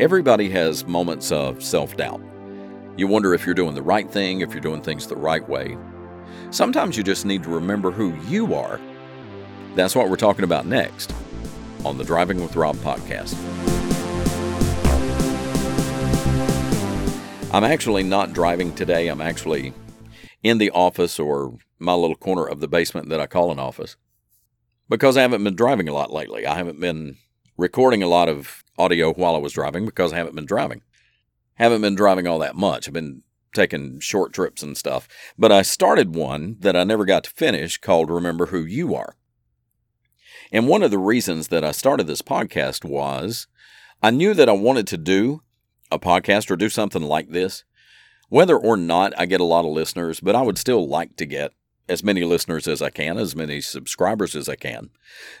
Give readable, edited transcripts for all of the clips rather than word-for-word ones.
Everybody has moments of self-doubt. You wonder if you're doing the right thing, if you're doing things the right way. Sometimes you just need to remember who you are. That's what we're talking about next on the Driving with Rob podcast. I'm actually not driving today. I'm actually in the office, or my little corner of the basement that I call an office, because I haven't been driving a lot lately. I haven't been recording a lot of audio while I was driving because I haven't been driving. Haven't been driving all that much. I've been taking short trips and stuff. But I started one that I never got to finish called Remember Who You Are. And one of the reasons that I started this podcast was I knew that I wanted to do a podcast or do something like this. Whether or not I get a lot of listeners, but I would still like to get as many listeners as I can, as many subscribers as I can.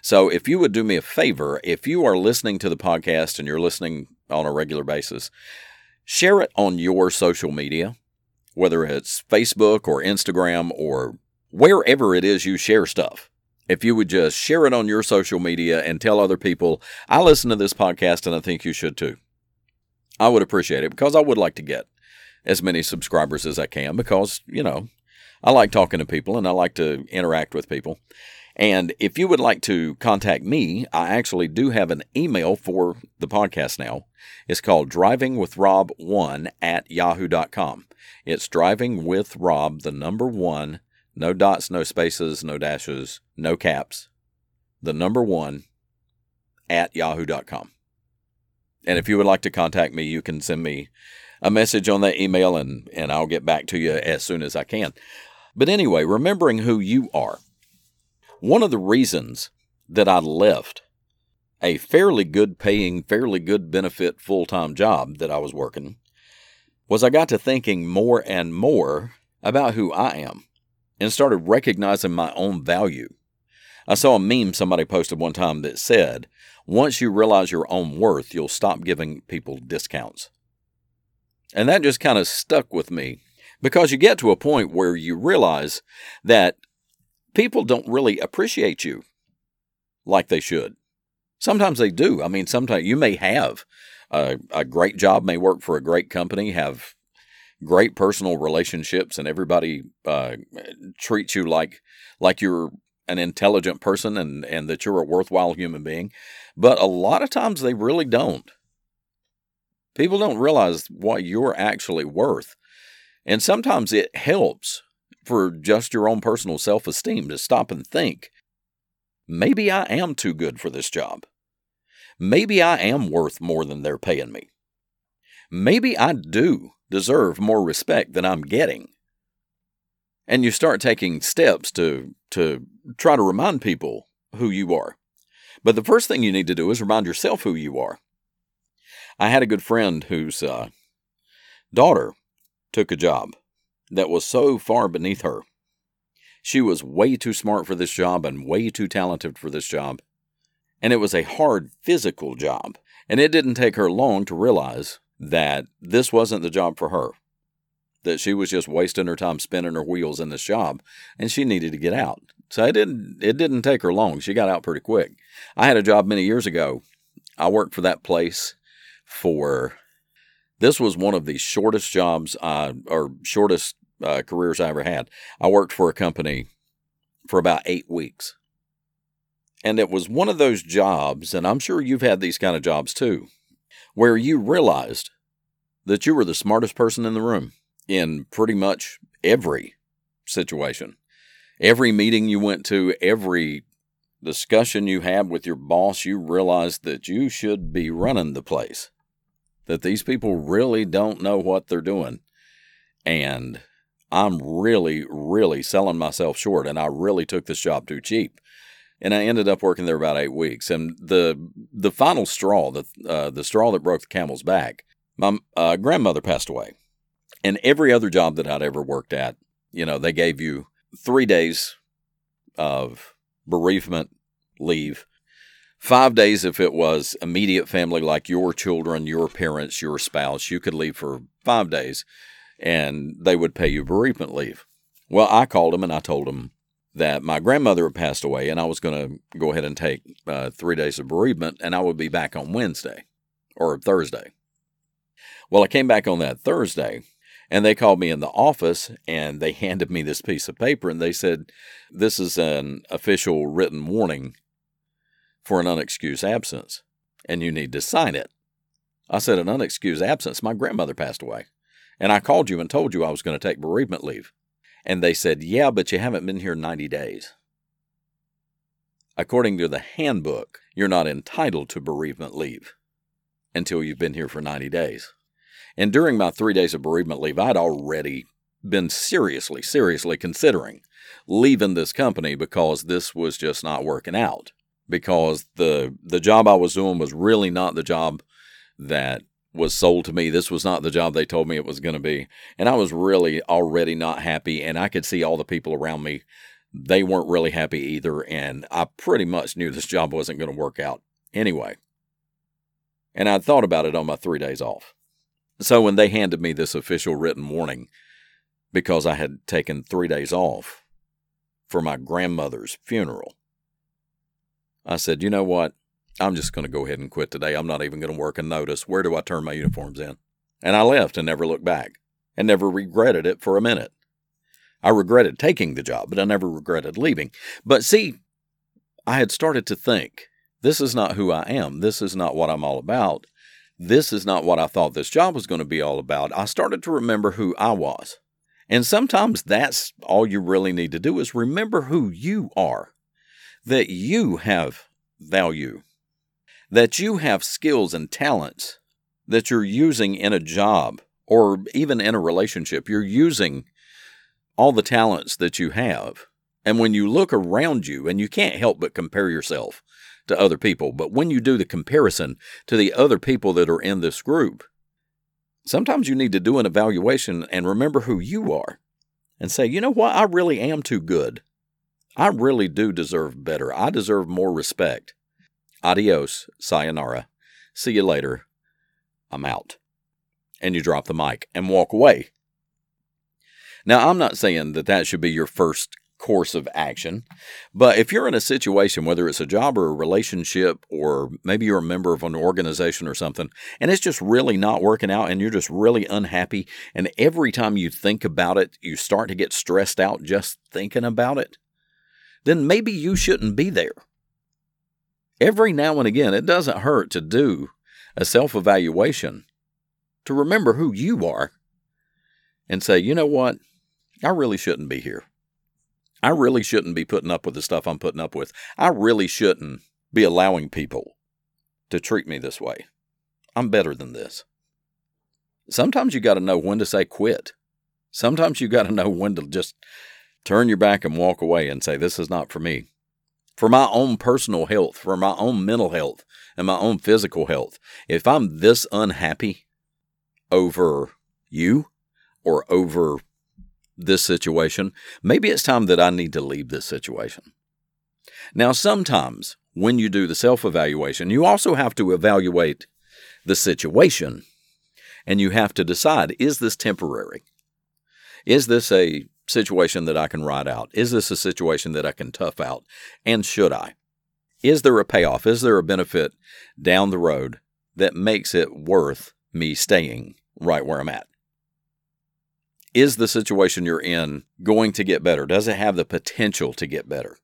So if you would do me a favor, if you are listening to the podcast and you're listening on a regular basis, share it on your social media, whether it's Facebook or Instagram or wherever it is you share stuff. If you would just share it on your social media and tell other people, I listen to this podcast and I think you should too. I would appreciate it because I would like to get as many subscribers as I can because, you know, I like talking to people and I like to interact with people. And if you would like to contact me, I actually do have an email for the podcast now. It's called drivingwithrob1@yahoo.com. It's drivingwithrob, the number one, no dots, no spaces, no dashes, no caps, the number one @yahoo.com. And if you would like to contact me, you can send me a message on that email and I'll get back to you as soon as I can. But anyway, remembering who you are. One of the reasons that I left a fairly good paying, fairly good benefit full-time job that I was working was I got to thinking more and more about who I am and started recognizing my own value. I saw a meme somebody posted one time that said, once you realize your own worth, you'll stop giving people discounts. And that just kind of stuck with me because you get to a point where you realize that people don't really appreciate you like they should. Sometimes they do. I mean, sometimes you may have a great job, may work for a great company, have great personal relationships, and everybody treats you like you're an intelligent person and that you're a worthwhile human being. But a lot of times they really don't. People don't realize what you're actually worth. And sometimes it helps for just your own personal self-esteem to stop and think, maybe I am too good for this job. Maybe I am worth more than they're paying me. Maybe I do deserve more respect than I'm getting. And you start taking steps to try to remind people who you are. But the first thing you need to do is remind yourself who you are. I had a good friend whose daughter took a job that was so far beneath her. She was way too smart for this job and way too talented for this job. And it was a hard physical job. And it didn't take her long to realize that this wasn't the job for her, that she was just wasting her time spinning her wheels in this job, and she needed to get out. So it didn't take her long. She got out pretty quick. I had a job many years ago. I worked for that place. This was one of the shortest jobs or shortest careers I ever had. I worked for a company for about 8 weeks. And it was one of those jobs, and I'm sure you've had these kind of jobs too, where you realized that you were the smartest person in the room in pretty much every situation. Every meeting you went to, every discussion you had with your boss, you realized that you should be running the place. That these people really don't know what they're doing. And I'm really, really selling myself short. And I really took this job too cheap. And I ended up working there about 8 weeks. And the final straw, the straw that broke the camel's back, my grandmother passed away. And every other job that I'd ever worked at, you know, they gave you 3 days of bereavement leave. 5 days if it was immediate family, like your children, your parents, your spouse, you could leave for 5 days and they would pay you bereavement leave. Well, I called them and I told them that my grandmother had passed away and I was going to go ahead and take 3 days of bereavement and I would be back on Wednesday or Thursday. Well, I came back on that Thursday, and they called me in the office, and they handed me this piece of paper, and they said, this is an official written warning for an unexcused absence, and you need to sign it. I said, an unexcused absence? My grandmother passed away, and I called you and told you I was going to take bereavement leave. And they said, yeah, but you haven't been here 90 days. According to the handbook, you're not entitled to bereavement leave until you've been here for 90 days. And during my 3 days of bereavement leave, I'd already been seriously considering leaving this company because this was just not working out. Because the job I was doing was really not the job that was sold to me. This was not the job they told me it was going to be. And I was really already not happy. And I could see all the people around me. They weren't really happy either. And I pretty much knew this job wasn't going to work out anyway. And I thought about it on my 3 days off. So when they handed me this official written warning, because I had taken 3 days off for my grandmother's funeral, I said, you know what? I'm just going to go ahead and quit today. I'm not even going to work a notice. Where do I turn my uniforms in? And I left and never looked back and never regretted it for a minute. I regretted taking the job, but I never regretted leaving. But see, I had started to think, this is not who I am. This is not what I'm all about. This is not what I thought this job was going to be all about. I started to remember who I was. And sometimes that's all you really need to do is remember who you are, that you have value, that you have skills and talents that you're using in a job or even in a relationship. You're using all the talents that you have. And when you look around you, and you can't help but compare yourself to other people, but when you do the comparison to the other people that are in this group, sometimes you need to do an evaluation and remember who you are and say, you know what, I really am too good. I really do deserve better. I deserve more respect. Adios, sayonara, see you later, I'm out. And you drop the mic and walk away. Now, I'm not saying that that should be your first course of action, but if you're in a situation, whether it's a job or a relationship, or maybe you're a member of an organization or something, and it's just really not working out and you're just really unhappy, and every time you think about it, you start to get stressed out just thinking about it, then maybe you shouldn't be there. Every now and again, it doesn't hurt to do a self-evaluation, to remember who you are and say, you know what, I really shouldn't be here. I really shouldn't be putting up with the stuff I'm putting up with. I really shouldn't be allowing people to treat me this way. I'm better than this. Sometimes you got to know when to say quit. Sometimes you got to know when to just turn your back and walk away and say, this is not for me. For my own personal health, for my own mental health, and my own physical health. If I'm this unhappy over you or over this situation, maybe it's time that I need to leave this situation. Now, sometimes when you do the self-evaluation, you also have to evaluate the situation, and you have to decide, is this temporary? Is this a situation that I can ride out? Is this a situation that I can tough out? And should I? Is there a payoff? Is there a benefit down the road that makes it worth me staying right where I'm at? Is the situation you're in going to get better? Does it have the potential to get better?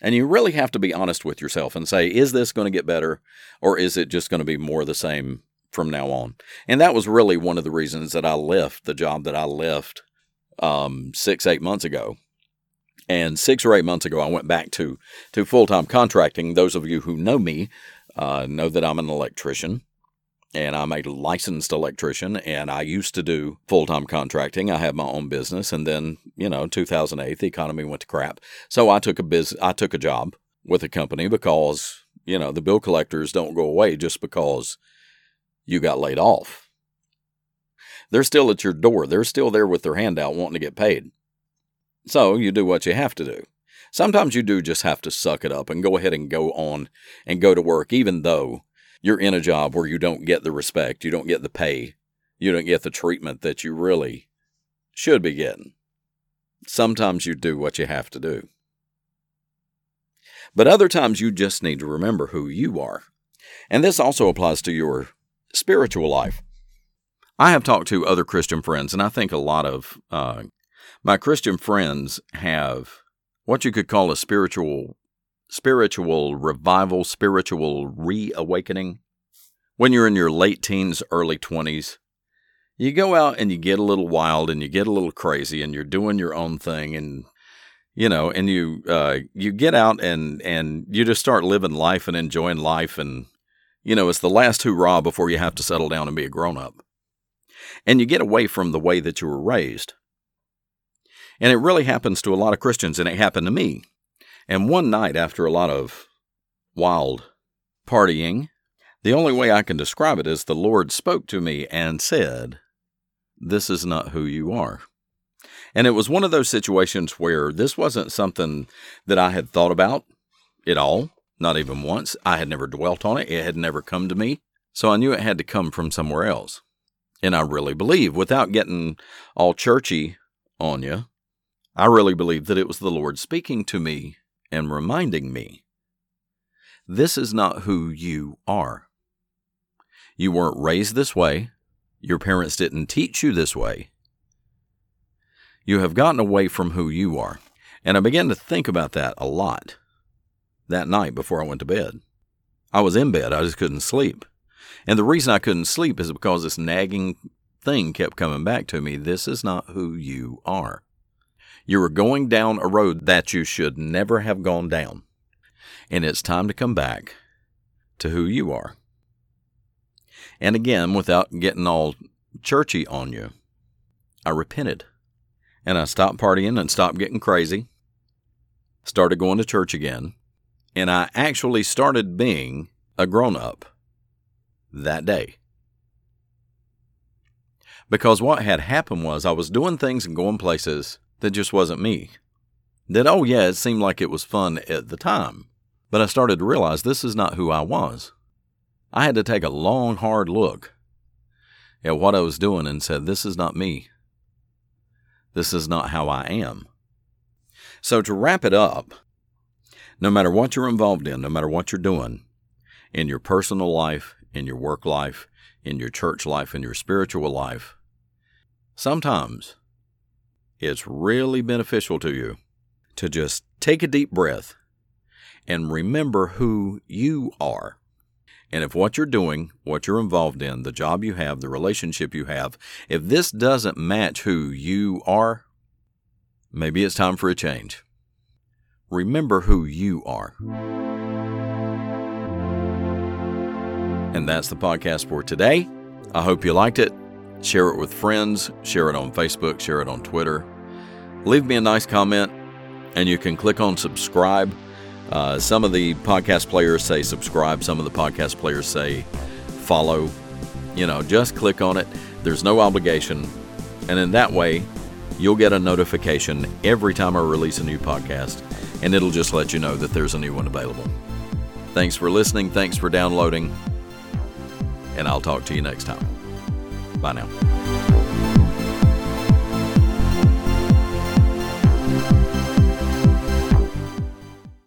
And you really have to be honest with yourself and say, is this going to get better, or is it just going to be more of the same from now on? And that was really one of the reasons that I left the job that I left 6-8 months ago. And 6 or 8 months ago, I went back to full-time contracting. Those of you who know me know that I'm an electrician, and I'm a licensed electrician, and I used to do full-time contracting. I had my own business, and then, 2008, the economy went to crap. So I took a job with a company because, the bill collectors don't go away just because you got laid off. They're still at your door. They're still there with their hand out wanting to get paid. So you do what you have to do. Sometimes you do just have to suck it up and go ahead and go on and go to work, even though you're in a job where you don't get the respect, you don't get the pay, you don't get the treatment that you really should be getting. Sometimes you do what you have to do. But other times you just need to remember who you are. And this also applies to your spiritual life. I have talked to other Christian friends, and I think a lot of my Christian friends have what you could call a spiritual revival, spiritual reawakening. When you're in your late teens, early 20s, you go out and you get a little wild and you get a little crazy and you're doing your own thing, and you know, and you get out and you just start living life and enjoying life, and you know, it's the last hurrah before you have to settle down and be a grown-up. And you get away from the way that you were raised. And it really happens to a lot of Christians, and it happened to me. And one night after a lot of wild partying, the only way I can describe it is the Lord spoke to me and said, "This is not who you are." And it was one of those situations where this wasn't something that I had thought about at all, not even once. I had never dwelt on it. It had never come to me. So I knew it had to come from somewhere else. And I really believe, without getting all churchy on you, I really believe that it was the Lord speaking to me and reminding me, this is not who you are. You weren't raised this way. Your parents didn't teach you this way. You have gotten away from who you are. And I began to think about that a lot that night before I went to bed. I was in bed. I just couldn't sleep. And the reason I couldn't sleep is because this nagging thing kept coming back to me. This is not who you are. You are going down a road that you should never have gone down. And it's time to come back to who you are. And again, without getting all churchy on you, I repented. And I stopped partying and stopped getting crazy. Started going to church again. And I actually started being a grown-up that day. Because what had happened was I was doing things and going places that just wasn't me. That, oh yeah, it seemed like it was fun at the time. But I started to realize this is not who I was. I had to take a long, hard look at what I was doing and said, this is not me. This is not how I am. So to wrap it up, no matter what you're involved in, no matter what you're doing, in your personal life, in your work life, in your church life, in your spiritual life, sometimes it's really beneficial to you to just take a deep breath and remember who you are. And if what you're doing, what you're involved in, the job you have, the relationship you have, if this doesn't match who you are, maybe it's time for a change. Remember who you are. And that's the podcast for today. I hope you liked it. Share it with friends. Share it on Facebook. Share it on Twitter. Leave me a nice comment, and you can click on subscribe. Some of the podcast players say subscribe. Some of the podcast players say follow. You know, just click on it. There's no obligation. And in that way, you'll get a notification every time I release a new podcast, and it'll just let you know that there's a new one available. Thanks for listening. Thanks for downloading. And I'll talk to you next time. Bye now.